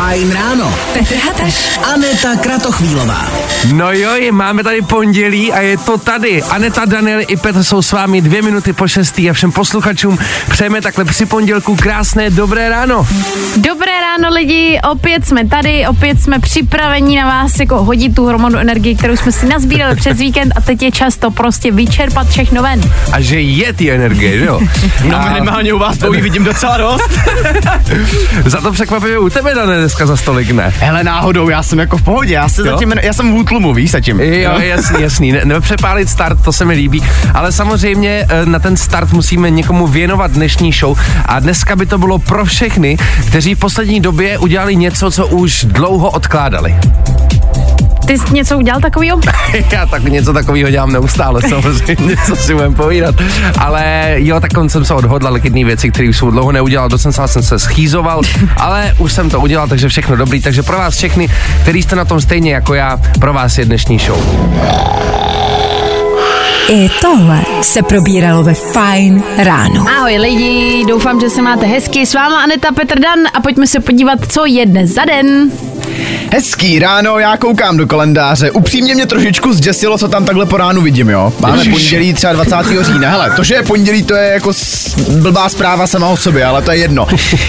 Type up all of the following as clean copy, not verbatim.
Fajn ráno. Petr Hataš. Aneta Kratochvílová. No jo, máme tady pondělí a je to tady. Aneta, Daniel i Petr jsou s vámi 5:02 a všem posluchačům přejeme takhle při pondělku krásné dobré ráno. Dobré ráno lidi, opět jsme tady, opět jsme připraveni na vás jako hodit tu hromadu energie, kterou jsme si nazbírali přes víkend a teď je čas to prostě vyčerpat všechno ven. A že je ty energie, jo? No minimálně u vás to vidím docela dost. Za to překvapivě u tebe, Dane, dneska za stolik ne. Hele, náhodou, já jsem jako v pohodě, já jsem v útlumu, víš, zatím. Jo, jasný, nepřepálit start, to se mi líbí, ale samozřejmě na ten start musíme někomu věnovat dnešní show a dneska by to bylo pro všechny, kteří v poslední době udělali něco, co už dlouho odkládali. Ty jsi něco udělal takovýho? Já tak něco takového dělám neustále, samozřejmě, co si budem povídat. Ale jo, tak jsem se odhodlal k jedné věci, které jsem dlouho neudělal, docela jsem se schýzoval, ale už jsem to udělal, takže všechno dobrý. Takže pro vás všechny, kteří jste na tom stejně jako já, pro vás je dnešní show. I tohle se probíralo ve Fajn ráno. Ahoj lidi, doufám, že se máte hezky. S váma Aneta, Petr, Dan a pojďme se podívat, co je dnes za den. Hezký ráno, já koukám do kalendáře. Upřímně mě trošičku zděsilo, co tam takhle po ránu vidím, jo. Máme pondělí třeba 20. října. Hele, to, že je pondělí, to je jako blbá zpráva sama o sobě, ale to je jedno.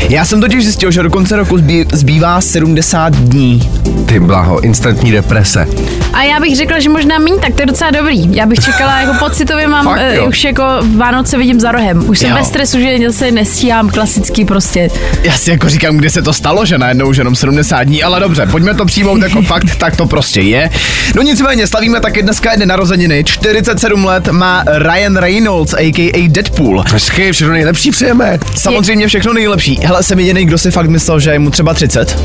Já jsem totiž zjistil, že do konce roku zbývá 70 dní. Ty blaho, instantní deprese. A já bych řekla, že možná míň, tak to je docela dobrý. Já bych čekala, jako pocitově mám, už jako Vánoce vidím za rohem. Už jsem ve stresu, že se nestíhám klasicky prostě. Já si jako říkám, kde se to stalo, že najednou už jenom 70 dní, ale dobře, pojďme to přijmout jako fakt, tak to prostě je. No nicméně, slavíme taky dneska jedné narozeniny. 47 let má Ryan Reynolds, a.k.a. Deadpool. Hezky, všechno nejlepší přejeme. Samozřejmě všechno nejlepší. Hele, jsem jediný, kdo si fakt myslel, že je mu třeba 30.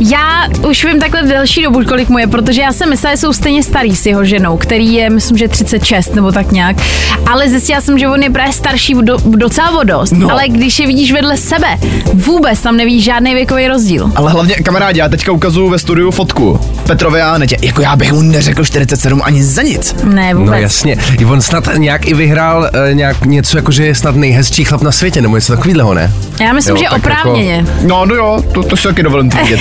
Já už vím takhle delší dobu, kolik mu je, protože já jsem myslela, že jsou stejně starý s jeho ženou, který je, myslím, že 36 nebo tak nějak. Ale zjistila jsem, že on je právě starší docela o dost. No. Ale když je vidíš vedle sebe, vůbec tam nevidíš žádný věkový rozdíl. Ale hlavně, kamarádi, já teďka ukazuju ve studiu fotku Petrovi a Anetě. Jako já bych mu neřekl 47 ani za nic. Ne, vůbec. No jasně. On snad nějak i vyhrál nějak něco, jako že je snad nejhezčí chlap na světě, nebo něco takovýhleho, ne? Já myslím, že oprávněně. Jako... No jo, to si taky dovolím tvrdit.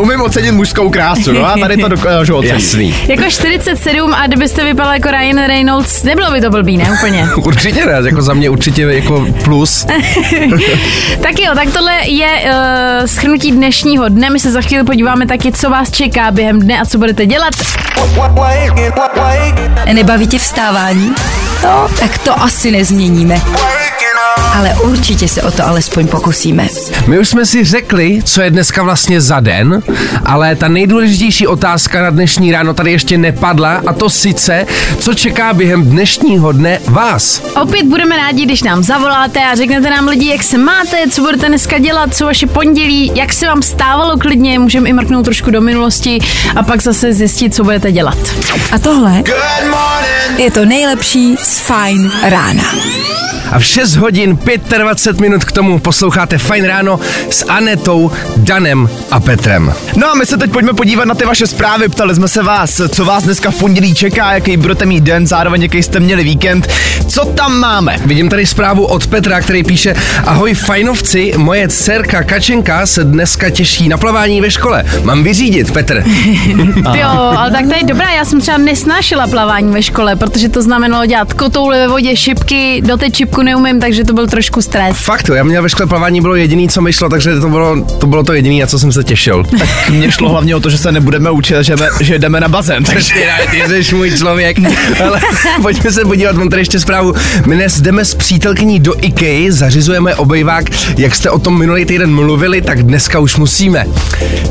Umím ocenit mužskou krásu, no a tady to dokážu ocenit. Jasný. Jako 47 a kdybyste vypadal jako Ryan Reynolds, nebylo by to blbý, ne? Úplně. Určitě ne, jako za mě určitě jako plus. Tak jo, tak tohle je shrnutí dnešního dne. My se za chvíli podíváme taky, co vás čeká během dne a co budete dělat. Nebaví tě vstávání? No, tak to asi nezměníme. Ale určitě se o to alespoň pokusíme. My už jsme si řekli, co je dneska vlastně za den, ale ta nejdůležitější otázka na dnešní ráno tady ještě nepadla, a to sice, co čeká během dnešního dne vás. Opět budeme rádi, když nám zavoláte a řeknete nám lidi, jak se máte, co budete dneska dělat, co vaše pondělí, jak se vám stávalo klidně, můžeme i mrknout trošku do minulosti a pak zase zjistit, co budete dělat. A tohle je to nejlepší z Fajn rána. A v 6 hodin 25 minut k tomu posloucháte Fajn ráno s Anetou, Danem a Petrem. No a my se teď pojďme podívat na ty vaše zprávy. Ptali jsme se vás, co vás dneska v pondělí čeká, jaký budete mít den, zároveň jaký jste měli víkend. Co tam máme? Vidím tady zprávu od Petra, který píše: Ahoj fajnovci, moje dcerka Kačenka se dneska těší na plavání ve škole. Mám vyřídit, Petr. Jo, ale tak to je dobrá, já jsem třeba nesnášela plavání ve škole, protože to znamenalo dělat kotouly ve vodě, šipky, do té šipku neumím, takže to byl trošku stres. Fakt, já měl ve škole plavání, bylo jediný, co mi šlo, takže to bylo to jediný, na co jsem se těšil. Tak mě šlo hlavně o to, že se nebudeme učit, že jdeme na bazén. Takže ty jsi můj člověk. Ale pojďme se podívat, mám tady ještě zprávu. My dnes jdeme s přítelkyní do IKEA, zařizujeme obejvák, jak jste o tom minulý týden mluvili, tak dneska už musíme.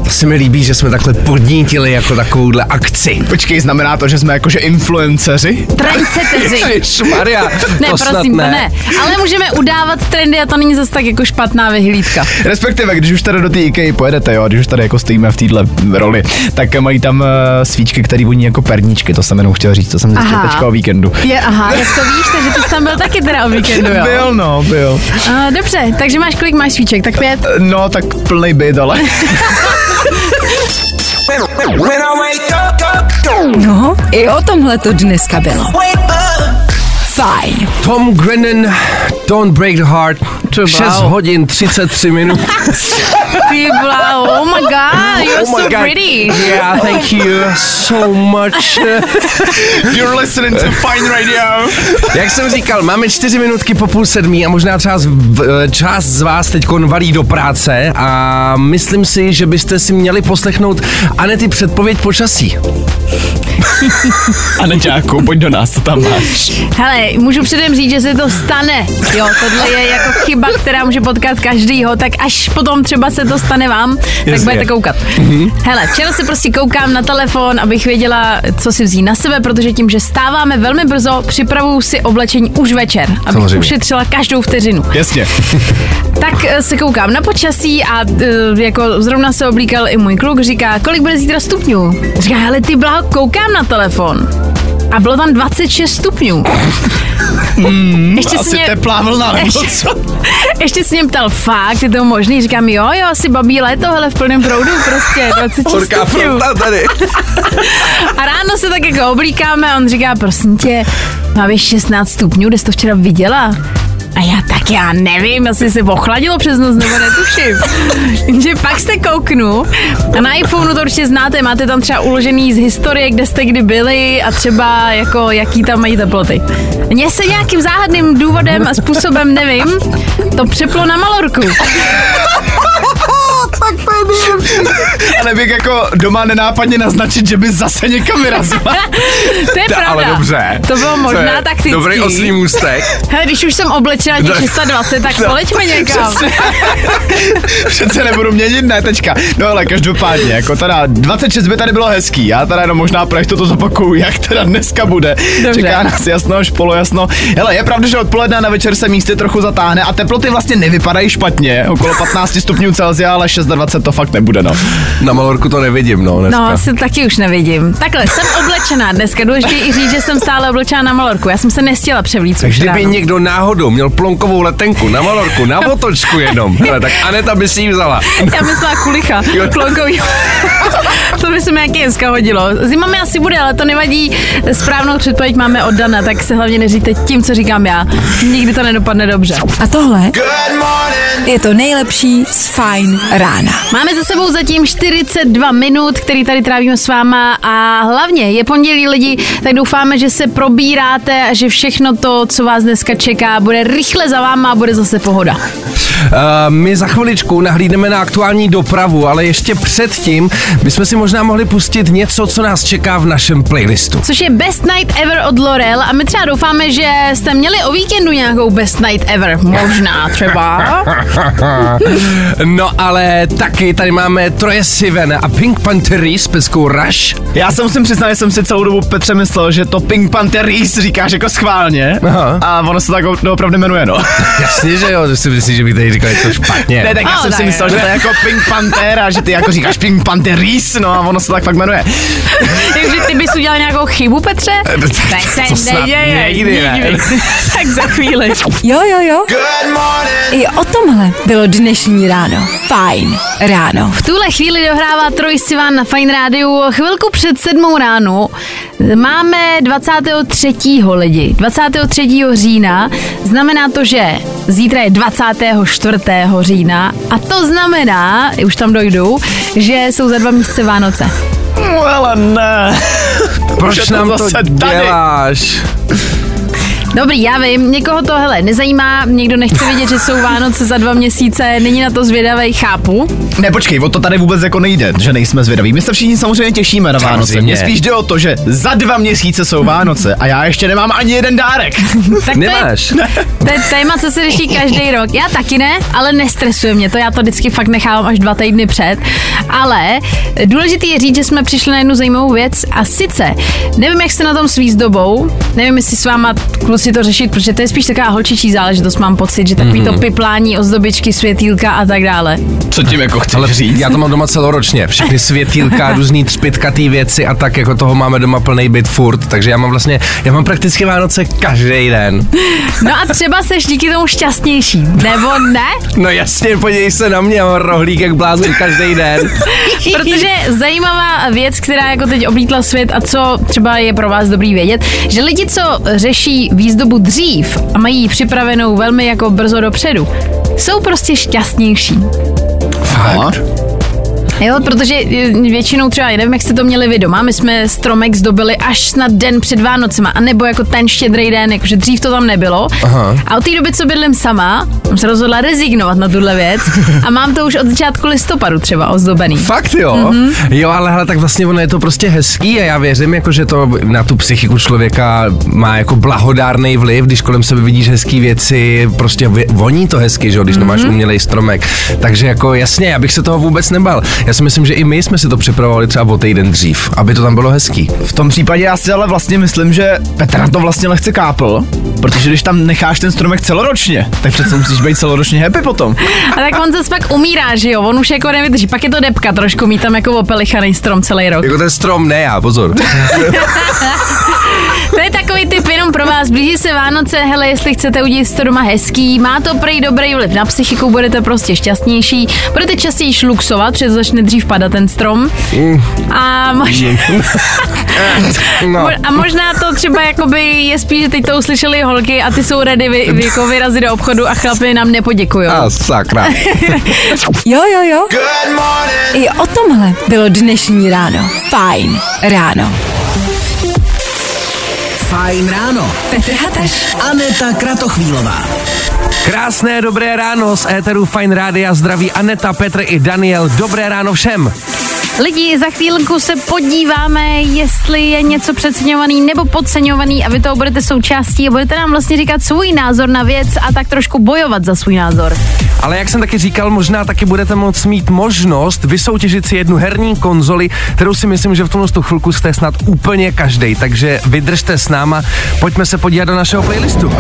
To se mi líbí, že jsme takhle podnítili jako takovouhle akci. Počkej, znamená to, že jsme jakože influenceři? Trendsetteři. Šmarja, ne, to prosím, snad ne. Ale můžeme udávat trendy a to není zase tak jako špatná vyhlídka. Respektive, když už tady do té IKEA pojedete, jo, když už tady jako stojíme v téhle roli, tak mají tam svíčky, které voní jako perničky, to jsem jenom chtěl říct, to jsem zjistil teďka o víkendu. Jak to víš, takže ty jsi tam byl taky teda o víkendu, jo? Byl. Dobře, takže máš kolik máš svíček, tak 5? No, tak plný byt, ale... No, i o tomhle to dneska bylo. Fajn. Tom Grennan, Don't Break the Heart, 6 hodin 33 minut. Ty bláho, oh my god, you're oh so god. Pretty. Yeah, thank you so much. You're listening to Fajn Radio. Jak jsem říkal, máme 4 minutky po 6:30 a možná třeba část z vás teďkon valí do práce a myslím si, že byste si měli poslechnout Anety předpověď počasí. Aneťáku, pojď do nás, co tam máš. Hele, můžu předem říct, že se to stane. Jo, tohle je jako chyba, která může potkat každýho, tak až potom třeba se to stane vám, tak yes, budete koukat. Mm-hmm. Hele, včera se prostě koukám na telefon, abych věděla, co si vzít na sebe, protože tím, že stáváme velmi brzo, připravuju si oblečení už večer, abych samozřejmě ušetřila každou vteřinu. Jasně. Tak se koukám na počasí a jako zrovna se oblíkal i můj kluk, říká, kolik bude zítra stupňů? Říká, hele ty bláho, koukám na telefon a bylo tam 26 stupňů. Ještě asi teplá vlna, nebo co? Ještě se mě ptal, fakt, je to možný? Říkám, jo, asi babí léto, hele, v plném proudu, prostě, 26 stupňů. Tady. A ráno se tak jako oblíkáme a on říká, prosím tě, máš 16 stupňů, kde jsi to včera viděla? A já tak já nevím, asi se ochladilo přes noc, nebo netuším. Že pak se kouknu a na iPhoneu to určitě znáte, máte tam třeba uložený z historie, kde jste kdy byli a třeba jako jaký tam mají teploty. Mně se nějakým záhadným důvodem a způsobem, nevím, to přeplo na Malorku. Tak pojďme. Ale bych jako doma nenápadně naznačit, že bys zase někam vyrazila. To je pravda. Ale dobře. To bylo možná taktický. Dobrý oslý můstek. Hele, když už jsem oblečená těch 620, tak poleďme někam. Přece nebudu měnit, ne, tečka. No ale každopádně, jako teda 26 by tady bylo hezký. Já teda jenom možná pro to zopakuju, jak teda dneska bude. Dobře. Čeká nás jasno až polojasno. Hele, je pravda, že odpoledne na večer se místy trochu zatáhne a teploty vlastně nevypadají špatně. Okolo 15 stupňů Celsia, ale 26 to fakt nebude, no. Na Malorku to nevidím, no, dneska. No, asi taky už nevidím. Takhle, jsem oblečená dneska, důležitě i říct, že jsem stále oblečená na Malorku. Já jsem se nestěla převlíct. Takže kdyby někdo náhodou měl plonkovou letenku na Malorku, na otočku jenom, hele, tak Aneta by si ji vzala. Já myslela kulicha, plonkový. To by se mi jaký dneska hodilo. Zima mi asi bude, ale to nevadí. Správnou předpověď máme od Dana, tak se hlavně neříte tím, co říkám já. Nikdy to nedopadne dobře. A tohle je to nejlepší z Fajn rána. Máme za sebou zatím 42 minut, který tady trávíme s váma a hlavně je pondělí lidi, tak doufáme, že se probíráte a že všechno to, co vás dneska čeká, bude rychle za váma a bude zase pohoda. My za chviličku nahlídneme na aktuální dopravu, ale ještě předtím bychom si možná mohli pustit něco, co nás čeká v našem playlistu. Což je Best Night Ever od Laurel a my třeba doufáme, že jste měli o víkendu nějakou Best Night Ever. Možná třeba. No ale taky tady máme Troje Sivan a Pink Pantheris s peskou Rush. Já se musím přiznat, že jsem si celou dobu, Petře, myslel, že to Pink Pantheris říkáš jako schválně. Aha. A ono se tak opravdu jmenuje, no. Jasně, že jo, že si myslíš, že bych tady říkal něco špatně. Ne, tak já jsem si myslel, že to je jako Pink Panther a že ty jako říkáš Pink Pantheris, no a ono se tak fakt jmenuje. Takže ty bys udělal nějakou chybu, Petře? Tak se nejde. Tak za chvíli. Jo. I o tomhle bylo dnešní ráno. Fajn ráno. V tuhle chvíli dohrává Troj Sivan na Fajn rádiu. Chvilku před 7 ráno máme 23. lidi. 23. října. Znamená to, že zítra je 24. října. A to znamená, už tam dojdu, že jsou za 2 měsíce Vánoce. Ale ne. Proč nám to děláš? Dobrý, já vím, někoho to, hele, nezajímá, někdo nechce vědět, že jsou Vánoce za 2 měsíce, není na to zvědavej, chápu. Ne, počkej, o to tady vůbec jako nejde, že nejsme zvědaví, my se všichni samozřejmě těšíme na Vánoce, mně spíš jde o to, že za 2 měsíce jsou Vánoce a já ještě nemám ani jeden dárek. Tak nemáš. To je téma, co se řeší každý rok, já taky ne, ale nestresuje mě to, já to vždycky fakt nechávám až 2 týdny před, ale důležitý je říct, že jsme přišli na jednu zajímavou věc a sice, nevím, jak jste na tom s výzdobou, nevím, jestli s váma si to řešit, protože to je spíš taková holčičí záležitost, mám pocit, že takový to piplání, ozdobičky, světýlka a tak dále. Co tím jako chceš říct? Já to mám doma celoročně, všechny světýlka, různý třpitkatý věci a tak jako toho máme doma plnej byt furt, takže já mám prakticky Vánoce každý den. No a třeba seš díky tomu šťastnější, nebo ne? No jasně, podívej se na mě, mám rohlík jak blázen každý den. Protože zajímavá věc, která jako teď oblítla svět a co třeba je pro vás dobrý vědět, že lidi, co řeší výzdobu dřív a mají ji připravenou velmi jako brzo dopředu, jsou prostě šťastnější. Aha. Jo, protože většinou třeba, nevím, jak jste to měli vy doma, my jsme stromek zdobili až snad den před Vánocema, anebo jako ten štědrý den, jakože dřív to tam nebylo. Aha. A od té doby, co bydlím sama, jsem se rozhodla rezignovat na tuhle věc a mám to už od začátku listopadu třeba ozdobený. Fakt jo? Mm-hmm. Jo, ale hele, tak vlastně ono je to prostě hezký a já věřím, jakože to na tu psychiku člověka má jako blahodárný vliv, když kolem sebe vidíš hezký věci, prostě voní to hezky, že jo, když nemáš umělej stromek. Takže jako jasně, já bych se toho vůbec nebal. Já si myslím, že i my jsme si to připravovali třeba o týden dřív, aby to tam bylo hezký. V tom případě já si ale vlastně myslím, že Petr na to vlastně lehce kápl, protože když tam necháš ten stromek celoročně, tak přece musíš být celoročně happy potom. A tak on zase pak umírá, že jo, on už jako nevydrží, pak je to depka trošku, mít tam jako opelichaný strom celý rok. Jako ten strom, ne já, pozor. To je takový tip jenom pro vás, blíží se Vánoce, hele, jestli chcete udělat to doma hezký, má to prej dobrý vliv na psychiku, budete prostě šťastnější, budete častěji luxovat, protože začne dřív padat ten strom a, a možná to třeba jakoby je spíš, že teď to uslyšeli holky a ty jsou rady vyrazit do obchodu a chlapi nám nepoděkujou. A sakra. Jo. I o tomhle bylo dnešní ráno. Fajn ráno. Fajn ráno. Petr Hataš. Aneta Kratochvílová. Krásné dobré ráno z éteru Fajn Rádia. Zdraví Aneta, Petr i Daniel. Dobré ráno všem. Lidi, za chvílinku se podíváme, jestli je něco přeceňovaný nebo podceňovaný a vy toho budete součástí a budete nám vlastně říkat svůj názor na věc a tak trošku bojovat za svůj názor. Ale jak jsem taky říkal, možná taky budete moct mít možnost vysoutěžit si jednu herní konzoli, kterou si myslím, že v tomhle chvilku jste snad úplně každej, takže vydržte s náma, pojďme se podívat do našeho playlistu.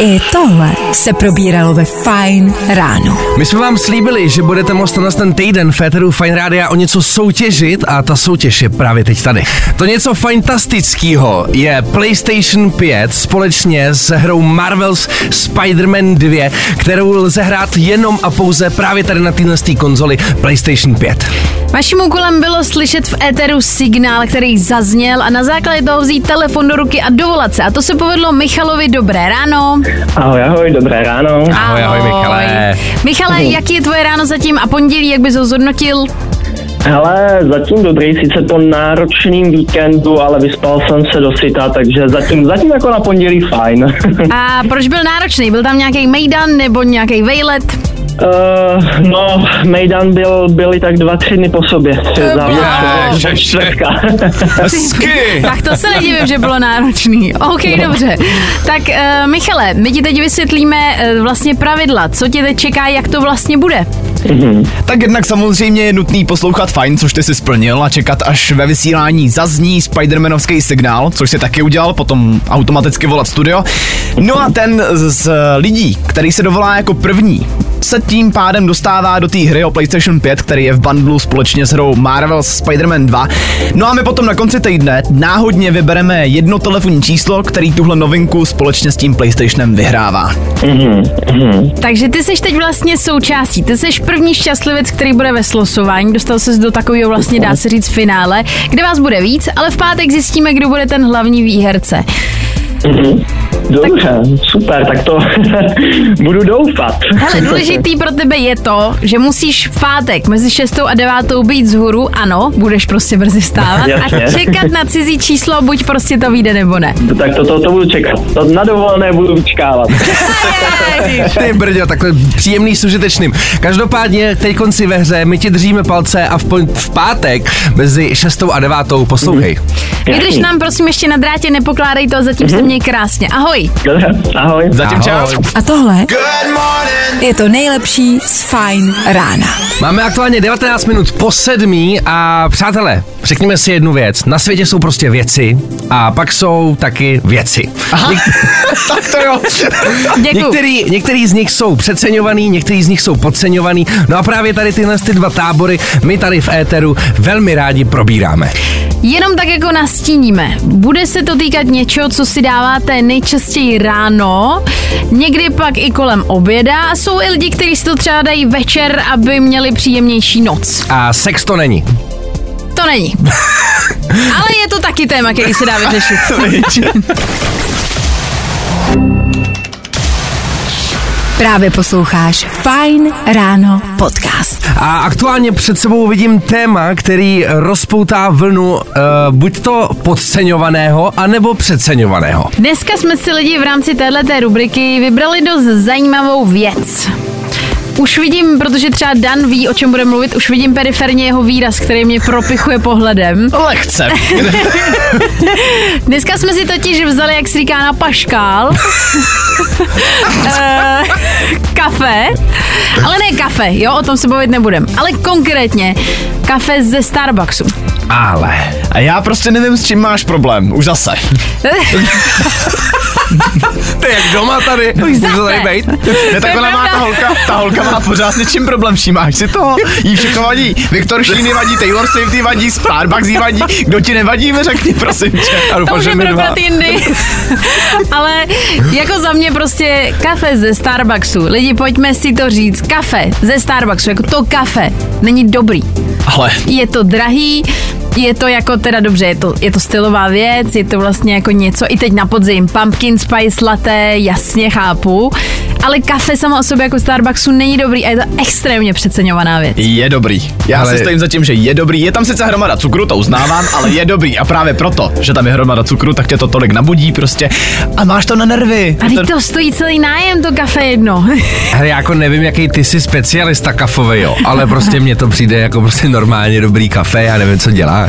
I tohle se probíralo ve Fajn ráno. My jsme vám slíbili, že budete moct na ten týden v éteru Fajn rádia o něco soutěžit a ta soutěž je právě teď tady. To něco fantastického je PlayStation 5 společně s hrou Marvel's Spider-Man 2, kterou lze hrát jenom a pouze právě tady na téhle konzoli PlayStation 5. Vaším úkolem bylo slyšet v éteru signál, který zazněl a na základě toho vzít telefon do ruky a dovolat se. A to se povedlo Michalovi. Dobré ráno. Ahoj, dobré ráno. Ahoj, Michale. Michale, jaký je tvoje ráno zatím a pondělí, jak bys ho zhodnotil? Hele, zatím dobrý, sice po náročným víkendu, ale vyspal jsem se do syta, takže zatím jako na pondělí fajn. A proč byl náročný? Byl tam nějaký mejdan nebo nějaký vejlet? No, mejdan byly tak 2-3 dny po sobě. Tak to se nedivím, že bylo náročný. OK, dobře. Tak Michale, my ti teď vysvětlíme vlastně pravidla. Co tě teď čeká, jak to vlastně bude? Tak jednak samozřejmě je nutný poslouchat Fajn, což ty si splnil, a čekat, až ve vysílání zazní Spidermanovský signál, což jsi taky udělal, potom automaticky volat studio. No a ten z lidí, který se dovolá jako první, se tím pádem dostává do té hry o PlayStation 5, který je v bundlu společně s hrou Marvel's Spider-Man 2. No a my potom na konci týdne náhodně vybereme jedno telefonní číslo, který tuhle novinku společně s tím PlayStationem vyhrává. Takže ty seš teď vlastně součástí, ty seš první šťastlivec, který bude ve slosování, dostal ses do takového vlastně, dá se říct, finále, kde vás bude víc, ale v pátek zjistíme, kdo bude ten hlavní výherce. Dobře, tak, super, tak to budu doufat. Hele, důležitý pro tebe je to, že musíš v pátek mezi 6. a 9. být vzhůru, ano, budeš prostě brzy vstávat a čekat na cizí číslo, buď prostě to vyjde nebo ne. Tak to budu čekat, to na dovolené budu vyčkávat. Ty brďo, takhle příjemný s užitečným. Každopádně teď konci ve hře, my ti držíme palce a v pátek mezi 6. a 9. poslouchej. Vydrž nám prosím ještě na drátě, nepokládej to, zatím se měj krásně. Ahoj. Ahoj. Zatím čau. A tohle je to nejlepší z Fajn rána. Máme aktuálně 19 minut po 7 a přátelé, řekněme si jednu věc. Na světě jsou prostě věci a pak jsou taky věci. Tak to jo. Některý z nich jsou přeceňovaný, některý z nich jsou podceňovaný. No a právě tady tyhle ty dva tábory my tady v éteru velmi rádi probíráme. Jenom tak jako nastíníme. Bude se to týkat něčeho, co si dáváte nejčastěji ráno, někdy pak i kolem oběda a jsou i lidi, kteří si to třeba dají večer, aby měli příjemnější noc. A sex to není. To není. Ale je to taky téma, který se dá vyřešit. Právě posloucháš Fajn Ráno podcast. A aktuálně před sebou vidím téma, který rozpoutá vlnu buď to podceňovaného, anebo přeceňovaného. Dneska jsme si lidi v rámci téhleté rubriky vybrali dost zajímavou věc. Už vidím, protože třeba Dan ví, o čem bude mluvit, už vidím periferně jeho výraz, který mě propichuje pohledem. Lehce. Dneska jsme si totiž vzali, jak se říká, na paškál. Kafe. Ale ne kafe, jo, o tom se bavit nebudem. Ale konkrétně kafe ze Starbucksu. Ale. A já prostě nevím, s čím máš problém. Už zase. To je jak doma tady. Už zase. Ne, tak ona má ta holka má pořád s něčím problém, všímáš si toho? Jí všechno vadí. Viktor Šíny vadí, Taylor Swift vadí, Starbucks jí vadí. Kdo ti nevadí, mi řekni, prosím tě. To už je probrat jindy. Ale jako za mě prostě kafe ze Starbucksu. Lidi, pojďme si to říct. Kafe ze Starbucksu, jako to kafe, není dobrý. Ale. Je to drahý. Je to jako teda dobře, je to stylová věc, je to vlastně jako něco, i teď na podzim, Pumpkin Spice latte, jasně chápu, ale kafe sama o sobě jako Starbucksu není dobrý a je to extrémně přeceňovaná věc. Je dobrý, já se stojím za tím, že je dobrý, je tam sice hromada cukru, to uznávám, ale je dobrý a právě proto, že tam je hromada cukru, tak tě to tolik nabudí prostě a máš to na nervy. A teď to stojí celý nájem, to kafe jedno. Hele, já jako nevím, jaký ty jsi specialista kafový, jo, ale prostě mně to přijde jako prostě normálně dobrý kafe, já nevím, co dělá.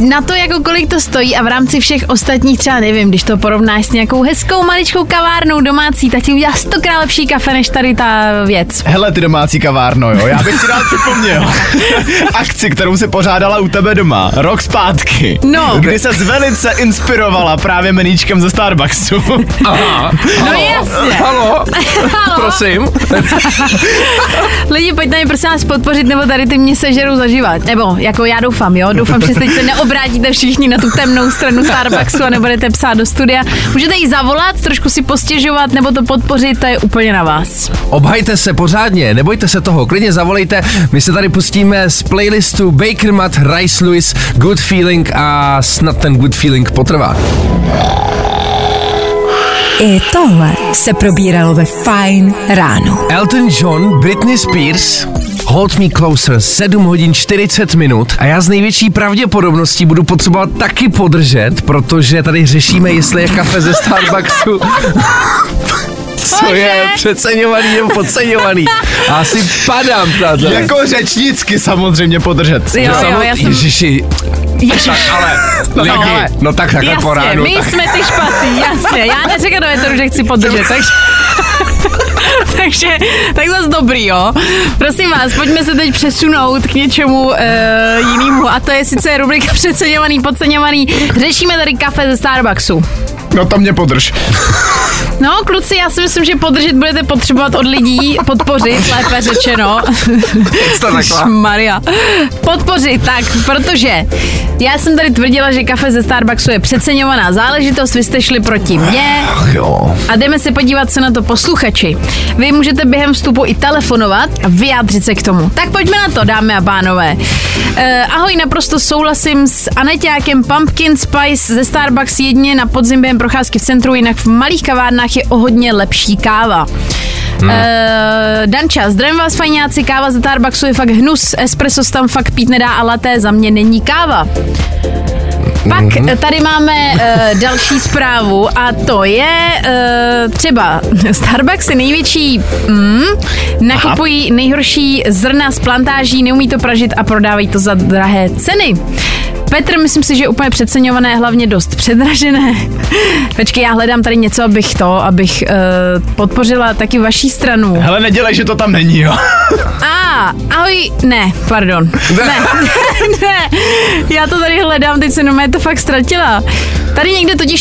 Na to, jako kolik to stojí a v rámci všech ostatních třeba nevím, když to porovnáš s nějakou hezkou maličkou kavárnou domácí, tak ti udělá 100krát lepší kafe než tady ta věc. Hele, ty domácí kavárno, jo, já bych ti rád připomněl akci, kterou se pořádala u tebe doma, rok zpátky, kdy se velice inspirovala právě meníčkem ze Starbucksu. Aha. No jasně. Halo. Prosím. Lidi, pojď na mě prosím vás podpořit, nebo tady ty mě sežerou zažívat. Nebo, jako já doufám, že teď se neobrátíte všichni na tu temnou stranu Starbucksu a nebudete psát do studia. Můžete jí zavolat, trošku si postěžovat nebo to podpořit, to je úplně na vás. Obhajte se pořádně, nebojte se toho, klidně zavolejte. My se tady pustíme z playlistu Baker Matt, Rice Lewis, Good Feeling a snad ten Good Feeling potrvá. I tohle se probíralo ve Fajn ráno. Elton John, Britney Spears, Hold Me Closer, 7 hodin 40 minut a já s největší pravděpodobností budu potřebovat taky podržet, protože tady řešíme, jestli je kafe ze Starbucksu... Co je přeceňovaný nebo podceňovaný. A asi padám tady. Jako řečnicky samozřejmě podržet. Jo, já jsem... Ježiši. Tak ale, lidi, no tak takhle po ránu. My jsme ty špatný, jasně. Já neřeknu do větru, že chci podržet, takže... tak zase dobrý, jo. Prosím vás, pojďme se teď přesunout k něčemu jinému. A to je sice rubrika přeceňovaný, podceňovaný. Řešíme tady kafe ze Starbucksu. No tam mě podrž. No, kluci, já si myslím, že podržet budete potřebovat od lidí, podpořit, lépe řečeno. Maria. Podpořit, tak, protože já jsem tady tvrdila, že kafe ze Starbucksu je přeceňovaná záležitost, vy jste šli proti mně. A jdeme se podívat, co na to posluchači. Vy můžete během vstupu i telefonovat a vyjádřit se k tomu. Tak pojďme na to, dámy a pánové. Ahoj, naprosto souhlasím s Aneťákem, Pumpkin Spice ze Starbucks jedině na podzim během procházky v centru, jinak v malých kavárnách je o hodně lepší káva. No. Danča, zdravím vás fajňáci, káva ze Starbucksu je fakt hnus, espresso se tam fakt pít nedá a laté za mě není káva. Pak tady máme další zprávu a to je třeba Starbucks je největší, nakupují nejhorší zrna z plantáží, neumí to pražit a prodávají to za drahé ceny. Petr, myslím si, že je úplně přeceňované, hlavně dost předražené. Počkej, já hledám tady něco, abych podpořila taky vaší stranu. Hele, nedělej, že to tam není, jo. Ahoj, ne, pardon. Ne, já to tady hledám, teď se normálně to fakt ztratila. Tady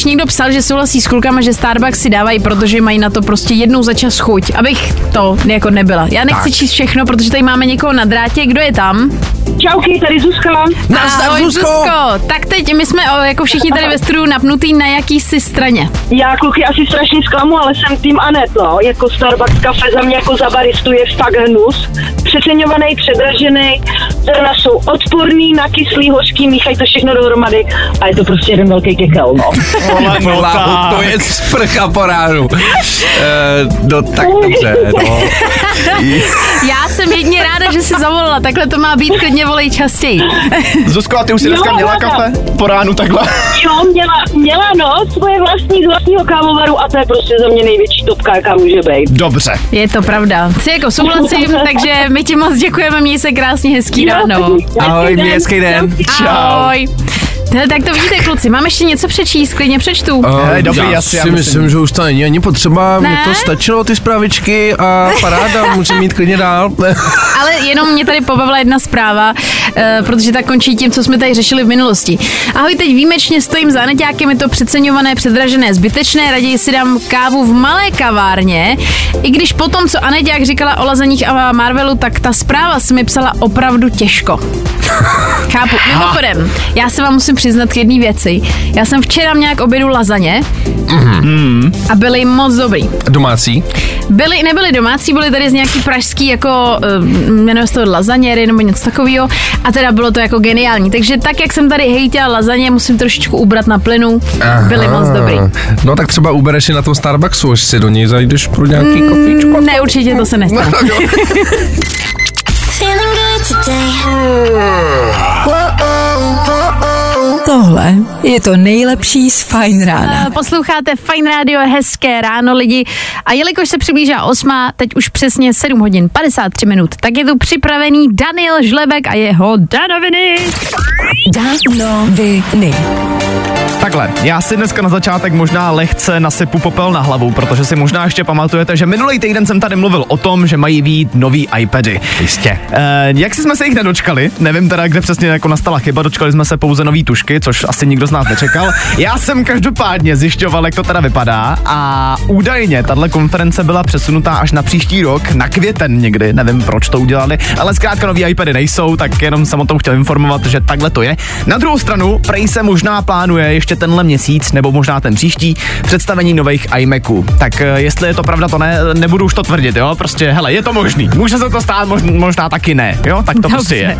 někdo psal, že souhlasí s klukama, že Starbucks si dávají, protože mají na to prostě jednou za čas chuť, abych to jako nebyla. Já nechci číst všechno, protože tady máme někoho na drátě, kdo je tam? Čauky, tady Zuzka. Nazdar, Zuzko. Lucko, tak teď my jsme jako všichni tady ve studiu napnutý na jaký jsi straně. Já kluky asi strašně zklamu, ale jsem tým Anet, no. Jako Starbucks kafe za mě jako za baristu je fakt hnus. Přeceňovaný, předražený, zrna jsou odporný, nakyslý, hořký, míchají to všechno dohromady a je to prostě jeden velký kekel, no. To je sprcha po ránu. No tak dobře, no. Já jsem jedině ráda, že jsi zavolala, takhle to má být, klidně volej častěji. Zuzko, a ty už si dneska měla kafe po ránu takhle? Jo, měla no, svoje vlastní z vlastního kávovaru a to je prostě za mě největší topka, jaká může být. Dobře. Je to pravda. Si jako souhlasím, takže my ti moc děkujeme, měj se krásně, hezký ráno. Ahoj, měj hezký den. Ahoj. Tak to vidíte, kluci, mám ještě něco přečíst, klidně přečtu. Dobrý, já si myslím, že už to není ani potřeba, ne? Mně to stačilo, ty zprávičky a paráda, můžeme jít klidně dál. Ale jenom mě tady pobavila jedna zpráva, protože tak končí tím, co jsme tady řešili v minulosti. Ahoj, teď výjimečně stojím za Aneťákem, je to přeceňované, předražené, zbytečné, raději si dám kávu v malé kavárně, i když potom, co Aneťák říkala o lazaních a Marvelu, tak ta zpráva se mi psala opravdu těžko. Chápu, mimochodem, já se vám musím přiznat k jedné věci. Já jsem včera nějak obědu lasagne a byly moc dobrý. Domácí? Nebyly domácí, byly tady z nějaký pražský, jako jmenuje se to lasagne nebo něco takového a teda bylo to jako geniální. Takže tak, jak jsem tady hejtěla lasagne, musím trošičku ubrat na plynu. Aha. Byly moc dobrý. No tak třeba ubereš i na tom Starbucksu, až si do něj zajdeš pro nějaký kofíčko. Ne, určitě to se nestane. Tohle je to nejlepší z Fajn rána. Posloucháte Fajn Rádio, hezké ráno lidi. A jelikož se přiblížá 8, teď už přesně 7:53, tak je tu připravený Daniel Žlebek a jeho Danoviny. Takhle, já si dneska na začátek možná lehce nasypu popel na hlavu, protože si možná ještě pamatujete, že minulý týden jsem tady mluvil o tom, že mají být nový iPady. Jistě. Jak jsme se jich nedočkali, nevím teda, kde přesně jako nastala chyba, dočkali jsme se pouze nový tušky, což asi nikdo z nás nečekal. Já jsem každopádně zjišťoval, jak to teda vypadá a údajně tahle konference byla přesunutá až na příští rok, na květen někdy, nevím proč to udělali, ale zkrátka nový iPady nejsou, tak jenom jsem o tom chtěl informovat, že takhle to je. Na druhou stranu, prej se možná plánuje ještě tenhle měsíc, nebo možná ten příští, představení nových iMaců. Tak jestli je to pravda, to ne, nebudu už to tvrdit, jo, prostě, hele, je to možný, může se to stát, možná taky ne, jo, tak to prostě je.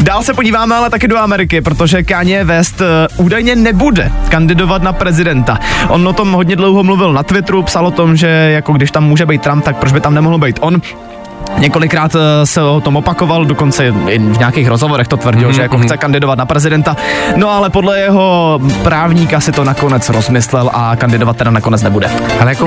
Dál se podíváme ale taky do Ameriky, protože Kanye West údajně nebude kandidovat na prezidenta. On o tom hodně dlouho mluvil na Twitteru, psal o tom, že jako když tam může být Trump, tak proč by tam nemohl být on. Několikrát se o tom opakoval, dokonce i v nějakých rozhovorech to tvrdil, že jako chce kandidovat na prezidenta, no ale podle jeho právníka si to nakonec rozmyslel a kandidovat teda nakonec nebude. Ale jako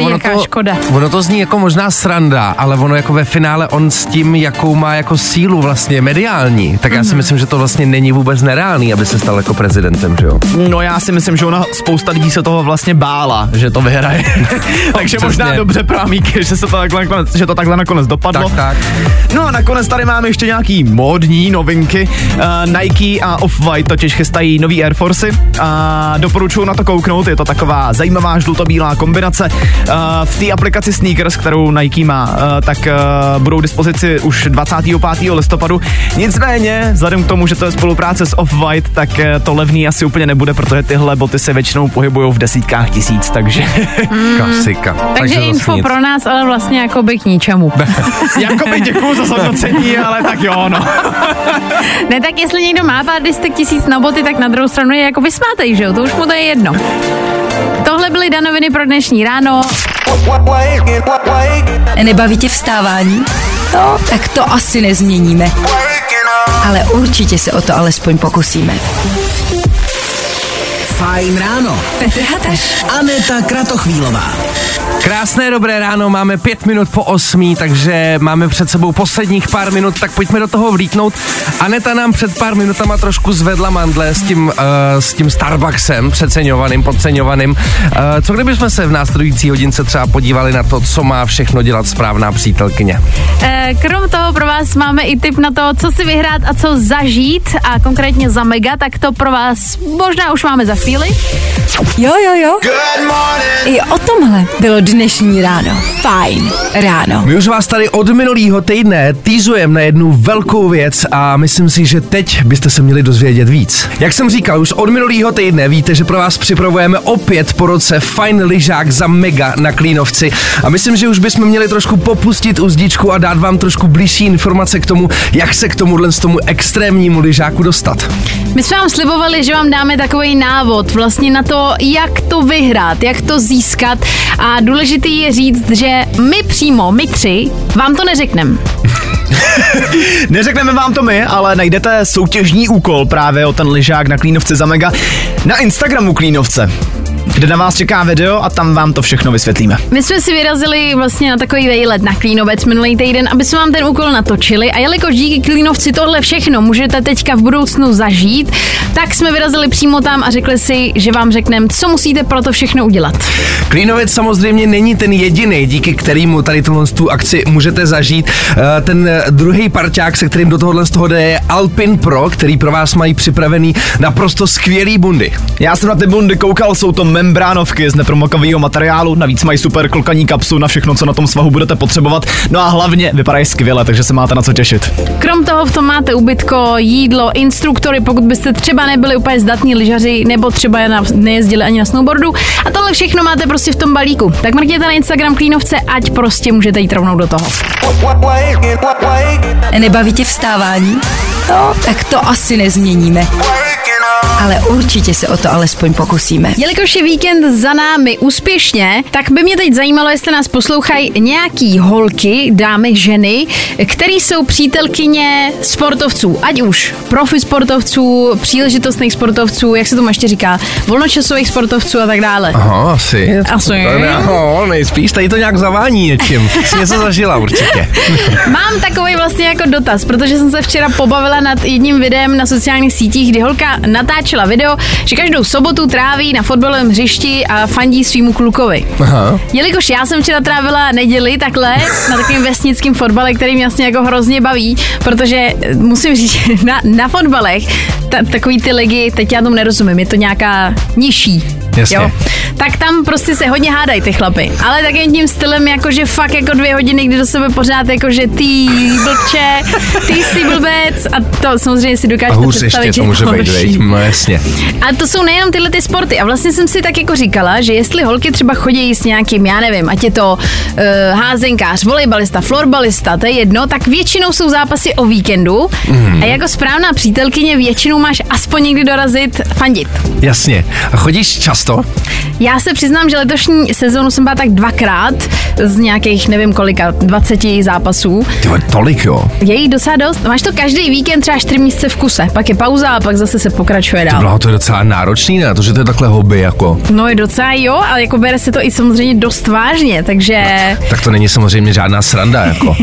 ono to zní jako možná sranda, ale ono jako ve finále on s tím, jakou má jako sílu vlastně mediální, tak já si myslím, že to vlastně není vůbec nereálný, aby se stal jako prezidentem, že jo? No já si myslím, že ona spousta lidí se toho vlastně bála, že to vyhraje. Takže možná dobře právníky, že to takhle nakonec dopadlo. Tak. No a nakonec tady máme ještě nějaký módní novinky. Nike a Off-White totiž chystají nový Air Force a doporučuji na to kouknout, je to taková zajímavá žluto-bílá kombinace. V té aplikaci Sneakers, kterou Nike má, tak budou k dispozici už 25. listopadu. Nicméně, vzhledem k tomu, že to je spolupráce s Off-White, tak to levný asi úplně nebude, protože tyhle boty se většinou pohybujou v desítkách tisíc, takže... Klasika. Takže info pro nás, ale vlastně jako by k ničemu. Jakoby děkuju za zhodnocení, ale tak jo, no. Ne, tak jestli někdo má 200 000 na boty, tak na druhou stranu je jako vysmátej, že jo? To už mu to je jedno. Tohle byly Danoviny pro dnešní ráno. Nebaví tě vstávání? No, tak to asi nezměníme. Ale určitě se o to alespoň pokusíme. Fajn ráno. Petr Hataš. Aneta Kratochvílová. Krásné dobré ráno, máme 7:05, takže máme před sebou posledních pár minut, tak pojďme do toho vlítnout. Aneta nám před pár minutama trošku zvedla mandle s tím Starbucksem, přeceňovaným, podceňovaným. Co kdybychom se v následující hodince třeba podívali na to, co má všechno dělat správná přítelkyně? Krom toho pro vás máme i tip na to, co si vyhrát a co zažít, a konkrétně za Mega, tak to pro vás možná už máme za chvíli. Jo. Good morning. I o tomhle bylo bylo dnešní ráno. Fajn ráno. My už vás tady od minulýho týdne týzujeme na jednu velkou věc a myslím si, že teď byste se měli dozvědět víc. Jak jsem říkal, už od minulýho týdne víte, že pro vás připravujeme opět po roce fajn lyžák za Mega na Klínovci a myslím, že už bychom měli trošku popustit uzdičku a dát vám trošku blížší informace k tomu, jak se k tomuhle tomu extrémnímu lyžáku dostat. My jsme vám slibovali, že vám dáme takový návod vlastně na to, jak to vyhrát, jak to získat a důležitý je říct, že my tři vám to neřekneme. Neřekneme vám to my, ale najdete soutěžní úkol právě o ten lyžák na Klínovce za Mega na Instagramu Klínovce, kde na vás čeká video a tam vám to všechno vysvětlíme. My jsme si vyrazili vlastně na takový výlet na Klínovec minulý týden, aby jsme vám ten úkol natočili a jelikož díky Klínovci tohle všechno můžete teďka v budoucnu zažít, tak jsme vyrazili přímo tam a řekli si, že vám řekneme, co musíte pro to všechno udělat. Klínovec samozřejmě není ten jediný, díky kterému tady tu akci můžete zažít. Ten druhý parťák, se kterým do tohohle z toho jde, je Alpine Pro, který pro vás mají připravený naprosto skvělý bundy. Já jsem na ty bundy koukal, jsou to membránovky z nepromokového materiálu, navíc mají super klkaní kapsu na všechno, co na tom svahu budete potřebovat. No a hlavně vypadají skvěle, takže se máte na co těšit. Krom toho v tom máte ubytko, jídlo, instruktory, pokud byste třeba nebyli úplně zdatní lyžaři nebo třeba nejezdili ani na snowboardu. A tohle všechno máte prostě v tom balíku. Tak mrkněte na Instagram Klínovce, ať prostě můžete jít rovnou do toho. Nebaví tě vstávání? No, tak to asi nezměníme. Ale určitě se o to alespoň pokusíme. Jelikož je víkend za námi úspěšně, tak by mě teď zajímalo, jestli nás poslouchají nějaký holky, dámy, ženy, který jsou přítelkyně sportovců, ať už profi sportovců, příležitostných sportovců, jak se tomu ještě říká, volnočasových sportovců a tak dále. Aha, asi. No, nejspíš, tady to nějak zavání něčím. Jsi něco zažila určitě. Mám takový vlastně jako dotaz, protože jsem se včera pobavila nad jedním videem na sociálních sítích, kdy holka natáčela video, že každou sobotu tráví na fotbalovém hřišti a fandí svýmu klukovi. Aha. Jelikož já jsem včera trávila neděli takhle na takovém vesnickém fotbale, který mě vlastně jako hrozně baví, protože musím říct, že na fotbalech takový ty ligy, teď já tomu nerozumím, je to nějaká nižší. Jasně. Jo? Tak tam prostě se hodně hádají ty chlapy, ale takovým tím stylem jakože fakt jako 2 hodiny, kdy do sebe pořád jakože ty blbče, ty jsi blbec a to samozřejmě si dokážete představit, ještě, to může být, no jasně. A to jsou nejenom tyhle ty sporty a vlastně jsem si tak jako říkala, že jestli holky třeba chodí s nějakým, já nevím, ať je to házenkář, volejbalista, florbalista, to je jedno, tak většinou jsou zápasy o víkendu a jako správná přítelkyně většinou máš aspoň někdy dorazit fandit. Jasně. A chodíš často? Já se přiznám, že letošní sezónu jsem byla tak 2krát z nějakých, nevím kolika, 20 zápasů. Tyhle, tolik jo. Je jich docela dost. Máš to každý víkend třeba 4 měsíce v kuse, pak je pauza a pak zase se pokračuje dál. To je docela náročný, ne? To, že to je takhle hobby jako. No je docela jo, ale jako bere se to i samozřejmě dost vážně, takže... No, tak to není samozřejmě žádná sranda jako.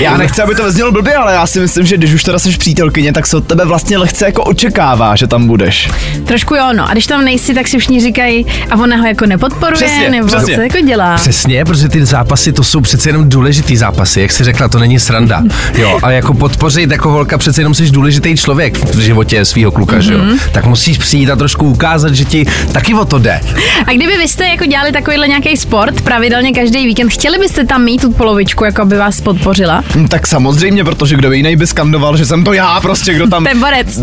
Já nechci, aby to veznělo blbě, ale já si myslím, že když už teda jsi přítelkyně, tak se od tebe vlastně lehce jako očekává, že tam budeš. Trošku jo, no. A když tam nejsi, tak si všichni říkají, a ona ho jako nepodporuje, přesně, nebo přesně. Co jako dělá. Přesně, protože ty zápasy, to jsou přece jenom důležitý zápasy, jak jsi řekla, to není sranda. Jo, ale jako podpořit jako holka, přece jenom jsi důležitý člověk v životě svého kluka, že jo. Tak musíš přijít a trošku ukázat, že ti taky o to jde. A kdyby vy jste jako dělali takovýhle nějaký sport pravidelně každý víkend, chtěli byste tam mít tu polovičku, jako by vás podpořila? Tak samozřejmě, protože kdo jiný by skandoval, že jsem to já, prostě kdo tam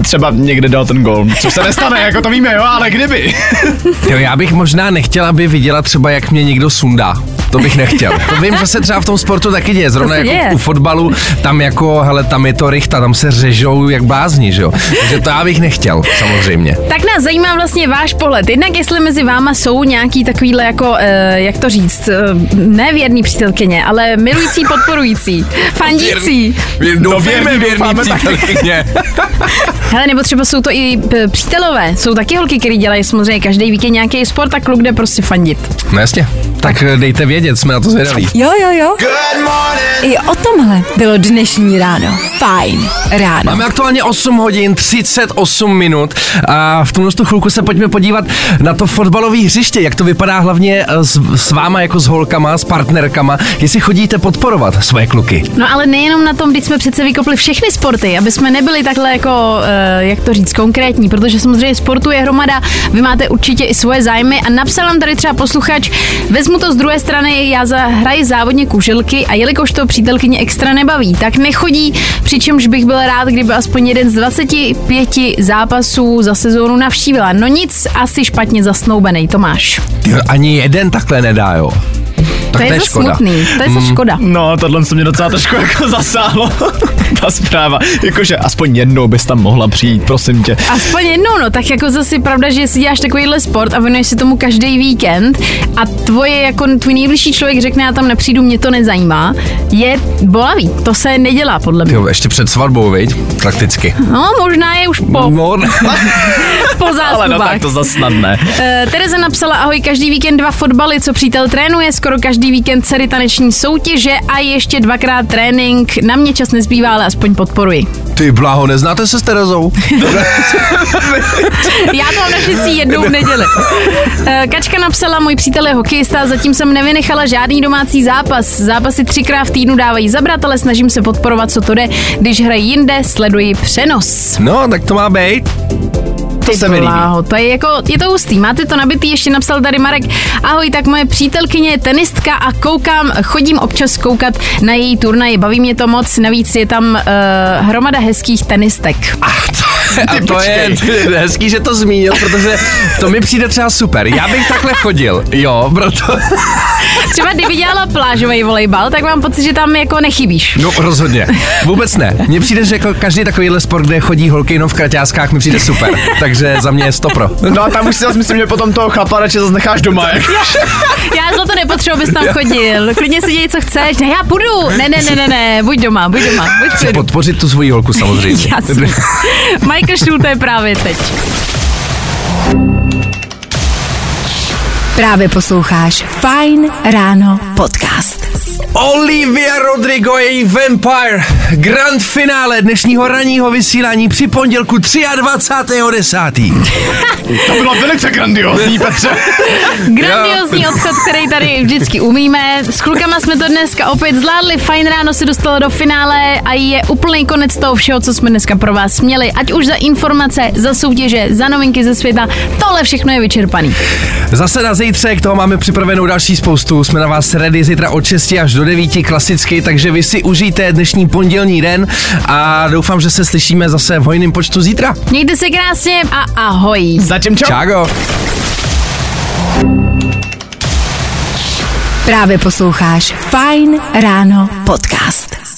třeba někde dal ten gól. Což se nestane, jako to víme, jo, ale kdyby. Jo, já bych možná nechtěla, aby viděla třeba, jak mě někdo sundá. To bych nechtěl. To vím, že se třeba v tom sportu taky děje, zrovna jako děje. U fotbalu, tam jako, hele, tam je to rychta, tam se řežou jak blázni, že jo. Takže to já bych nechtěl, samozřejmě. Tak nás zajímá vlastně váš pohled. Jednak jestli mezi váma jsou nějaký takovýhle jako, jak to říct, nevěrný přítelkyně, ale milující, podporující, fandící. Věrný přítelkyně. Hele, nebo třeba jsou to i přítelové, jsou taky holky, který dělají samozřejmě každý víkend nějaký sport a kluk jde prostě fandit. No jasně, tak dejte vědět, jsme na to zvědaví. Jo. Good morning. I o tomhle bylo dnešní ráno. Fajn ráno. Máme aktuálně 8 hodin, 38 minut a v tomhle chvilku se pojďme podívat na to fotbalové hřiště, jak to vypadá hlavně s váma jako s holkama, s partnerkama, jestli chodíte podporovat svoje kluky. No ale nejenom na tom, když jsme přece vykopli všechny sporty, aby jsme nebyli takhle jako, jak to říct, konkrétní, protože samozřejmě sportu je hromada, vy máte určitě i svoje zájmy a napsal nám tady třeba posluchač, vezmu to z druhé strany, já hraji závodně kuželky a jelikož to přítelkyně extra nebaví, tak nechodí, přičemž bych byl rád, kdyby aspoň jeden z 25 zápasů za sezónu navštívila. No nic, asi špatně zasnoubený, Tomáš. Ty ani jeden takhle nedá, jo. To je smutný, to je škoda. No, tohle se mě docela trošku jako zasáhlo, ta zpráva. Jakože aspoň jednou bys tam mohla přijít, prosím tě. Aspoň jednou, no, tak jako zase pravda, že si děláš takovýhle sport a věnuješ si tomu každý víkend a tvůj nejbližší člověk řekne, já tam nepřijdu, mě to nezajímá, je bolavý, to se nedělá podle mě. Jo, ještě před svatbou, viď? Prakticky. No, možná je už po. Po zástupách. Ale no tak to zasnadne. Tereza napsala, ahoj, každý víkend dva fotbaly, co přítel trénuje, skoro každý víkend celý taneční soutěže a ještě dvakrát trénink. Na mě čas nezbývá, ale aspoň podporuji. Ty bláho, neznáte se s Terezou? Já to mám naštěstí jednou v neděli. Kačka napsala, můj přítel je hokejista, zatím jsem nevynechala žádný domácí zápas. Zápasy 3krát v týdnu dávají zabrat, ale snažím se podporovat, co to jde. Když hrají jinde, sleduji přenos. No, tak to má být. To se mi líbí. To je jako, je to hustý, máte to nabitý, ještě napsal tady Marek. Ahoj, tak moje přítelkyně je tenistka a chodím občas koukat na její turnaje, baví mě to moc, navíc je tam hromada hezkých tenistek. To je hezký, že to zmínil, protože to mi přijde třeba super. Já bych takhle chodil, jo, proto. Třeba kdyby dělala plážový volejbal, tak mám pocit, že tam jako nechybíš. No rozhodně, vůbec ne. Mně přijde, že jako každý takovýhle sport, kde chodí holky jenom v kraťáskách, mi přijde super. Takže za mě je 100%. No a tam už si zase myslím, že potom toho chlapa radši zase necháš doma. Já za to nepotřebuji, abys tam chodil. Klidně si děj, co chceš. Ne, já půjdu. Ne, buď doma. Chci podpořit tu svoji holku samozřejmě. Michael Schulte je právě teď. Právě posloucháš Fajn ráno podcast. Olivia Rodrigo, její Vampire. Grand finále dnešního ranního vysílání při pondělku 23.10. To bylo velice grandiozní, Petře. Grandiozní odchod, který tady vždycky umíme. S klukama jsme to dneska opět zvládli. Fajn ráno se dostalo do finále a je úplný konec toho všeho, co jsme dneska pro vás měli. Ať už za informace, za soutěže, za novinky ze světa. Tohle všechno je vyčerpaný. Zase na zítřek, toho máme připravenou další spoustu. Jsme na vás ready zítra od 6 až do 9 klasicky, takže vy si užijte dnešní pondělní den a doufám, že se slyšíme zase v hojném počtu zítra. Mějte se krásně a ahoj. Zatím čau. Čágo. Právě posloucháš Fajn ráno podcast.